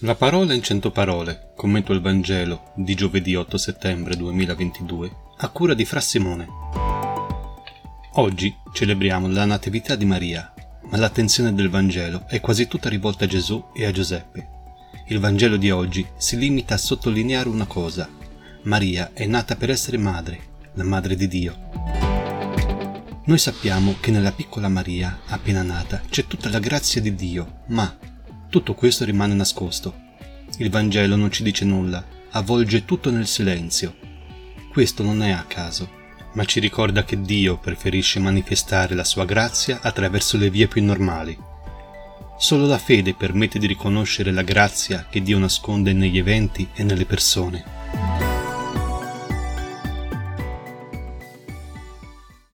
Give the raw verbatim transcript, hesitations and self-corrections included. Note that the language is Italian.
La parola in cento parole, commento al Vangelo di giovedì otto settembre duemilaventidue, a cura di Fra Simone. Oggi celebriamo la Natività di Maria, ma l'attenzione del Vangelo è quasi tutta rivolta a Gesù e a Giuseppe. Il Vangelo di oggi si limita a sottolineare una cosa: Maria è nata per essere madre, la madre di Dio. Noi sappiamo che nella piccola Maria, appena nata, c'è tutta la grazia di Dio, ma tutto questo rimane nascosto. Il Vangelo non ci dice nulla, avvolge tutto nel silenzio. Questo non è a caso, ma ci ricorda che Dio preferisce manifestare la sua grazia attraverso le vie più normali. Solo la fede permette di riconoscere la grazia che Dio nasconde negli eventi e nelle persone.